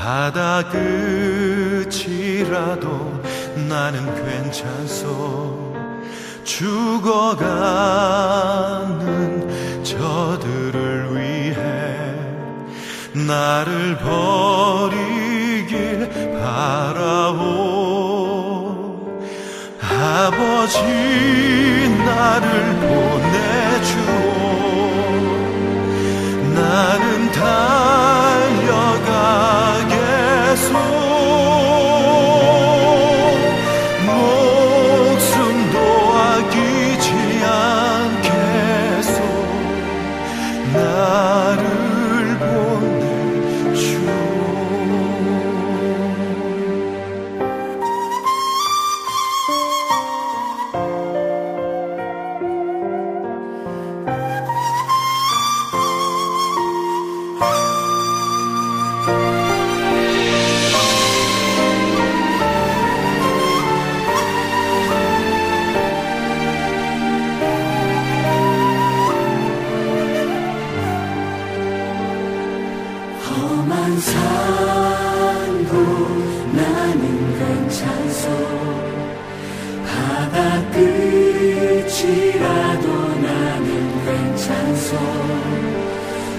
바다 끝이라도 나는 괜찮소. 죽어가는 저들을 위해 나를 버리길 바라오. 아버지 나를 보내주오. 나는 달려가겠소.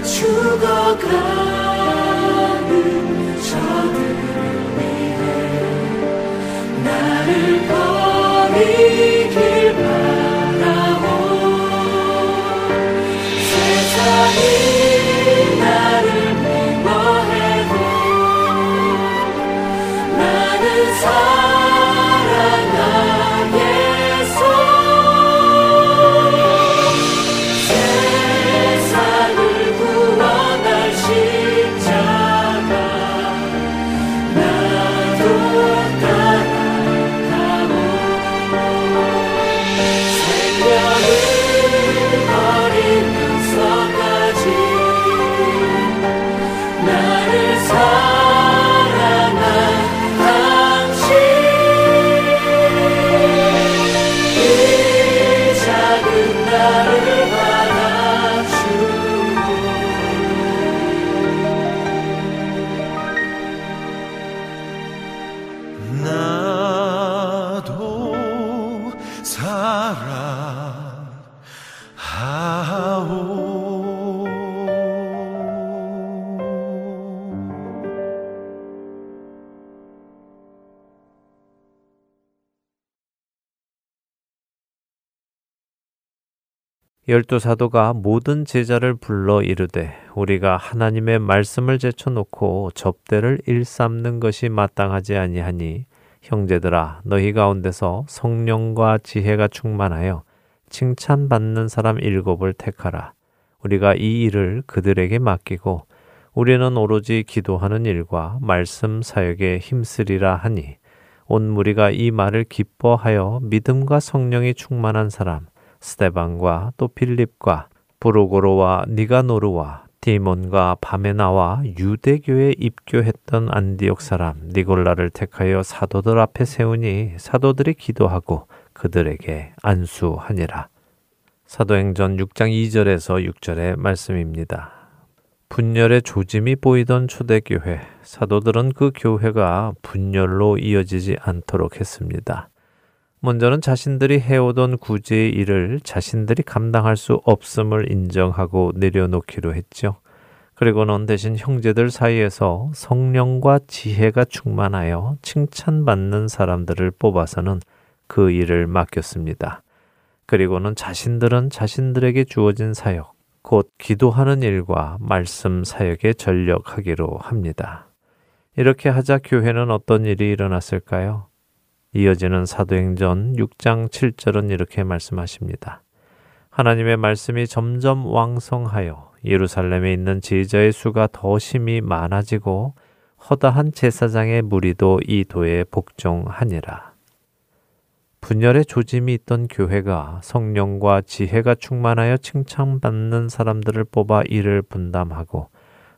죽어가는 저들을 위해 나를 버리길 바라오. 세상이 나를 미워해도 나는 사랑하겠소. 열두 사도가 모든 제자를 불러 이르되 우리가 하나님의 말씀을 제쳐놓고 접대를 일삼는 것이 마땅하지 아니하니 형제들아 너희 가운데서 성령과 지혜가 충만하여 칭찬받는 사람 일곱을 택하라. 우리가 이 일을 그들에게 맡기고 우리는 오로지 기도하는 일과 말씀 사역에 힘쓰리라 하니 온 무리가 이 말을 기뻐하여 믿음과 성령이 충만한 사람 스데반과 또 빌립과 브루고로와 니가노르와 디몬과 바메나와 유대교에 입교했던 안디옥 사람 니골라를 택하여 사도들 앞에 세우니 사도들이 기도하고 그들에게 안수하니라. 사도행전 육 장 이 절에서 육 절의 말씀입니다. 분열의 조짐이 보이던 초대교회, 사도들은 그 교회가 분열로 이어지지 않도록 했습니다. 먼저는 자신들이 해오던 구제의 일을 자신들이 감당할 수 없음을 인정하고 내려놓기로 했죠. 그리고는 대신 형제들 사이에서 성령과 지혜가 충만하여 칭찬받는 사람들을 뽑아서는 그 일을 맡겼습니다. 그리고는 자신들은 자신들에게 주어진 사역, 곧 기도하는 일과 말씀 사역에 전력하기로 합니다. 이렇게 하자 교회는 어떤 일이 일어났을까요? 이어지는 사도행전 육 장 칠 절은 이렇게 말씀하십니다. 하나님의 말씀이 점점 왕성하여 예루살렘에 있는 제자의 수가 더 심히 많아지고 허다한 제사장의 무리도 이 도에 복종하니라. 분열의 조짐이 있던 교회가 성령과 지혜가 충만하여 칭찬받는 사람들을 뽑아 이를 분담하고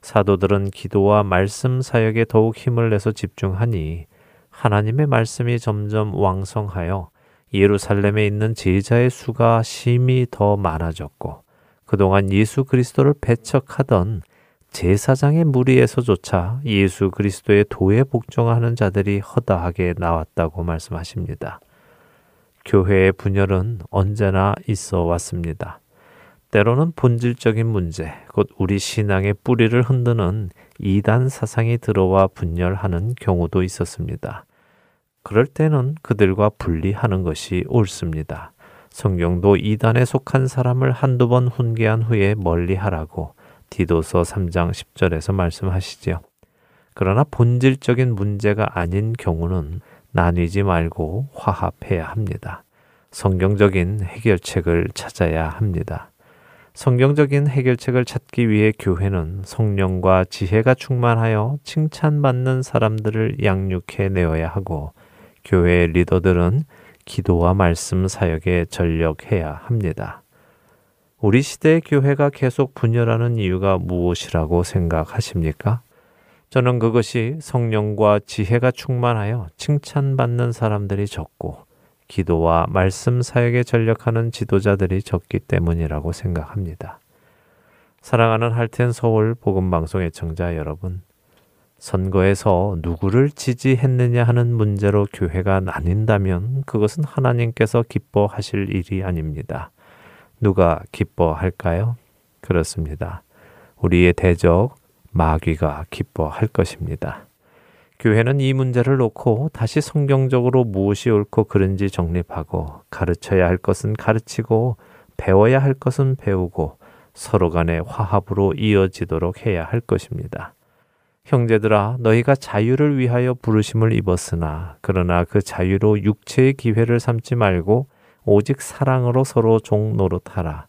사도들은 기도와 말씀 사역에 더욱 힘을 내서 집중하니 하나님의 말씀이 점점 왕성하여 예루살렘에 있는 제자의 수가 심히 더 많아졌고 그동안 예수 그리스도를 배척하던 제사장의 무리에서조차 예수 그리스도의 도에 복종하는 자들이 허다하게 나왔다고 말씀하십니다. 교회의 분열은 언제나 있어 왔습니다. 때로는 본질적인 문제, 곧 우리 신앙의 뿌리를 흔드는 이단 사상이 들어와 분열하는 경우도 있었습니다. 그럴 때는 그들과 분리하는 것이 옳습니다. 성경도 이단에 속한 사람을 한두 번 훈계한 후에 멀리하라고 디도서 삼 장 십 절에서 말씀하시지요. 그러나 본질적인 문제가 아닌 경우는 나뉘지 말고 화합해야 합니다. 성경적인 해결책을 찾아야 합니다. 성경적인 해결책을 찾기 위해 교회는 성령과 지혜가 충만하여 칭찬받는 사람들을 양육해 내어야 하고, 교회의 리더들은 기도와 말씀 사역에 전력해야 합니다. 우리 시대의 교회가 계속 분열하는 이유가 무엇이라고 생각하십니까? 저는 그것이 성령과 지혜가 충만하여 칭찬받는 사람들이 적고 기도와 말씀 사역에 전력하는 지도자들이 적기 때문이라고 생각합니다. 사랑하는 할텐서울 복음방송의 청자 여러분, 선거에서 누구를 지지했느냐 하는 문제로 교회가 나뉜다면 그것은 하나님께서 기뻐하실 일이 아닙니다. 누가 기뻐할까요? 그렇습니다. 우리의 대적 마귀가 기뻐할 것입니다. 교회는 이 문제를 놓고 다시 성경적으로 무엇이 옳고 그른지 정립하고, 가르쳐야 할 것은 가르치고, 배워야 할 것은 배우고, 서로 간의 화합으로 이어지도록 해야 할 것입니다. 형제들아, 너희가 자유를 위하여 부르심을 입었으나 그러나 그 자유로 육체의 기회를 삼지 말고 오직 사랑으로 서로 종 노릇하라.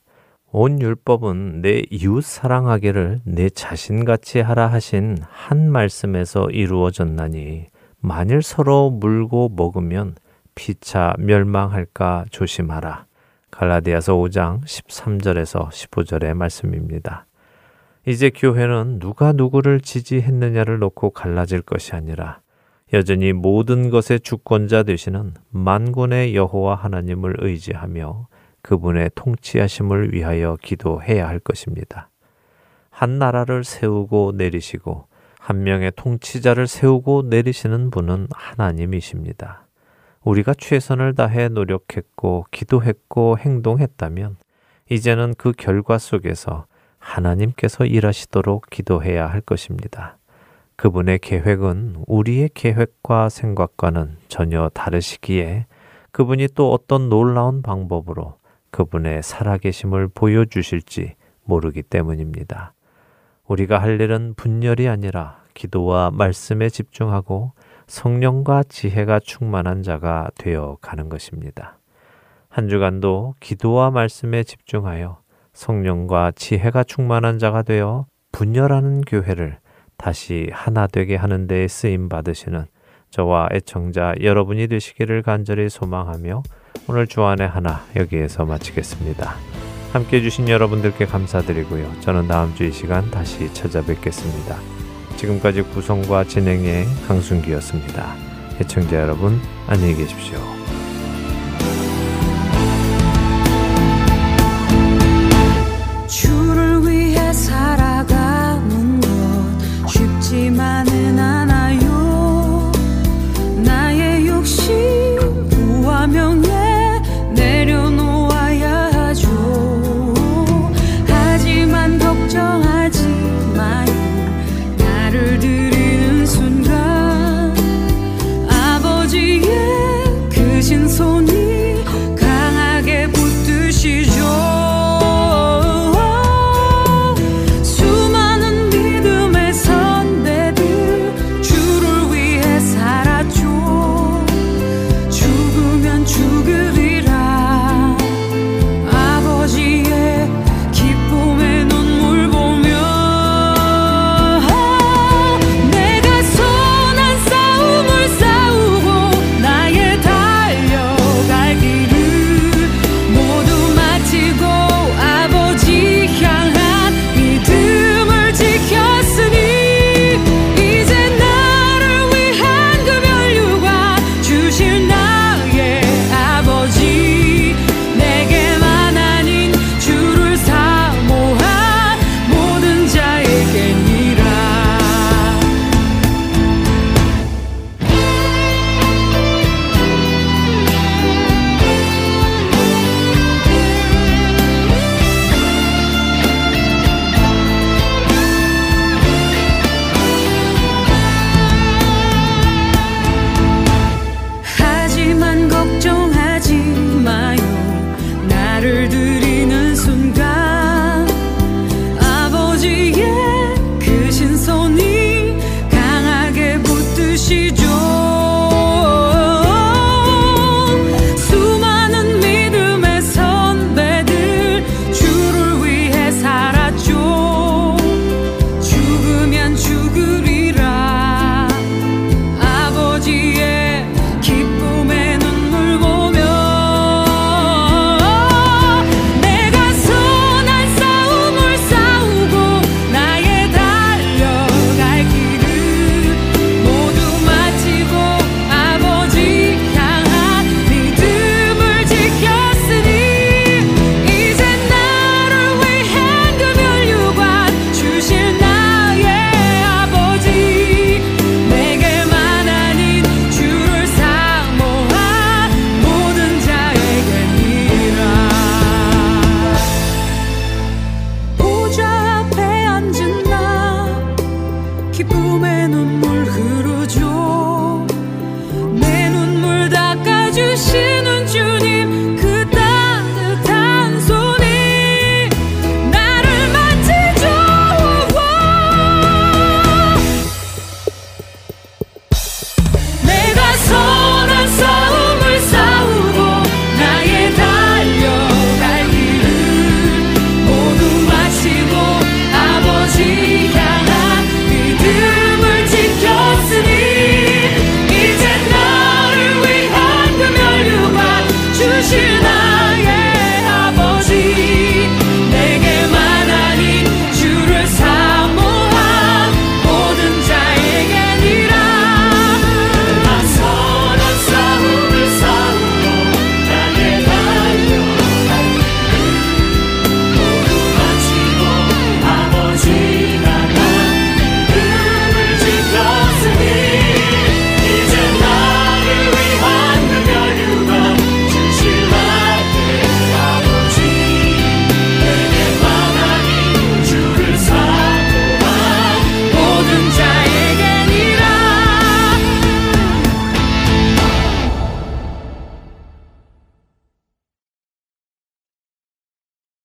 온 율법은 내 이웃 사랑하기를 내 자신같이 하라 하신 한 말씀에서 이루어졌나니 만일 서로 물고 먹으면 피차 멸망할까 조심하라. 갈라디아서 오 장 십삼 절에서 십오 절의 말씀입니다. 이제 교회는 누가 누구를 지지했느냐를 놓고 갈라질 것이 아니라 여전히 모든 것의 주권자 되시는 만군의 여호와 하나님을 의지하며 그분의 통치하심을 위하여 기도해야 할 것입니다. 한 나라를 세우고 내리시고 한 명의 통치자를 세우고 내리시는 분은 하나님이십니다. 우리가 최선을 다해 노력했고 기도했고 행동했다면 이제는 그 결과 속에서 하나님께서 일하시도록 기도해야 할 것입니다. 그분의 계획은 우리의 계획과 생각과는 전혀 다르시기에 그분이 또 어떤 놀라운 방법으로 그분의 살아계심을 보여주실지 모르기 때문입니다. 우리가 할 일은 분열이 아니라 기도와 말씀에 집중하고 성령과 지혜가 충만한 자가 되어 가는 것입니다. 한 주간도 기도와 말씀에 집중하여 성령과 지혜가 충만한 자가 되어 분열하는 교회를 다시 하나 되게 하는 데에 쓰임 받으시는 저와 애청자 여러분이 되시기를 간절히 소망하며 오늘 주안의 하나 여기에서 마치겠습니다. 함께해 주신 여러분들께 감사드리고요. 저는 다음 주 이 시간 다시 찾아뵙겠습니다. 지금까지 구성과 진행의 강순기였습니다. 애청자 여러분, 안녕히 계십시오. 주를 위해 살아가는 것 쉽지만은 않아요. 나의 욕심 부와 명예 내려놓아야 하죠. 하지만 걱정하지 마요. 나를 들이는 순간 아버지의 그 다시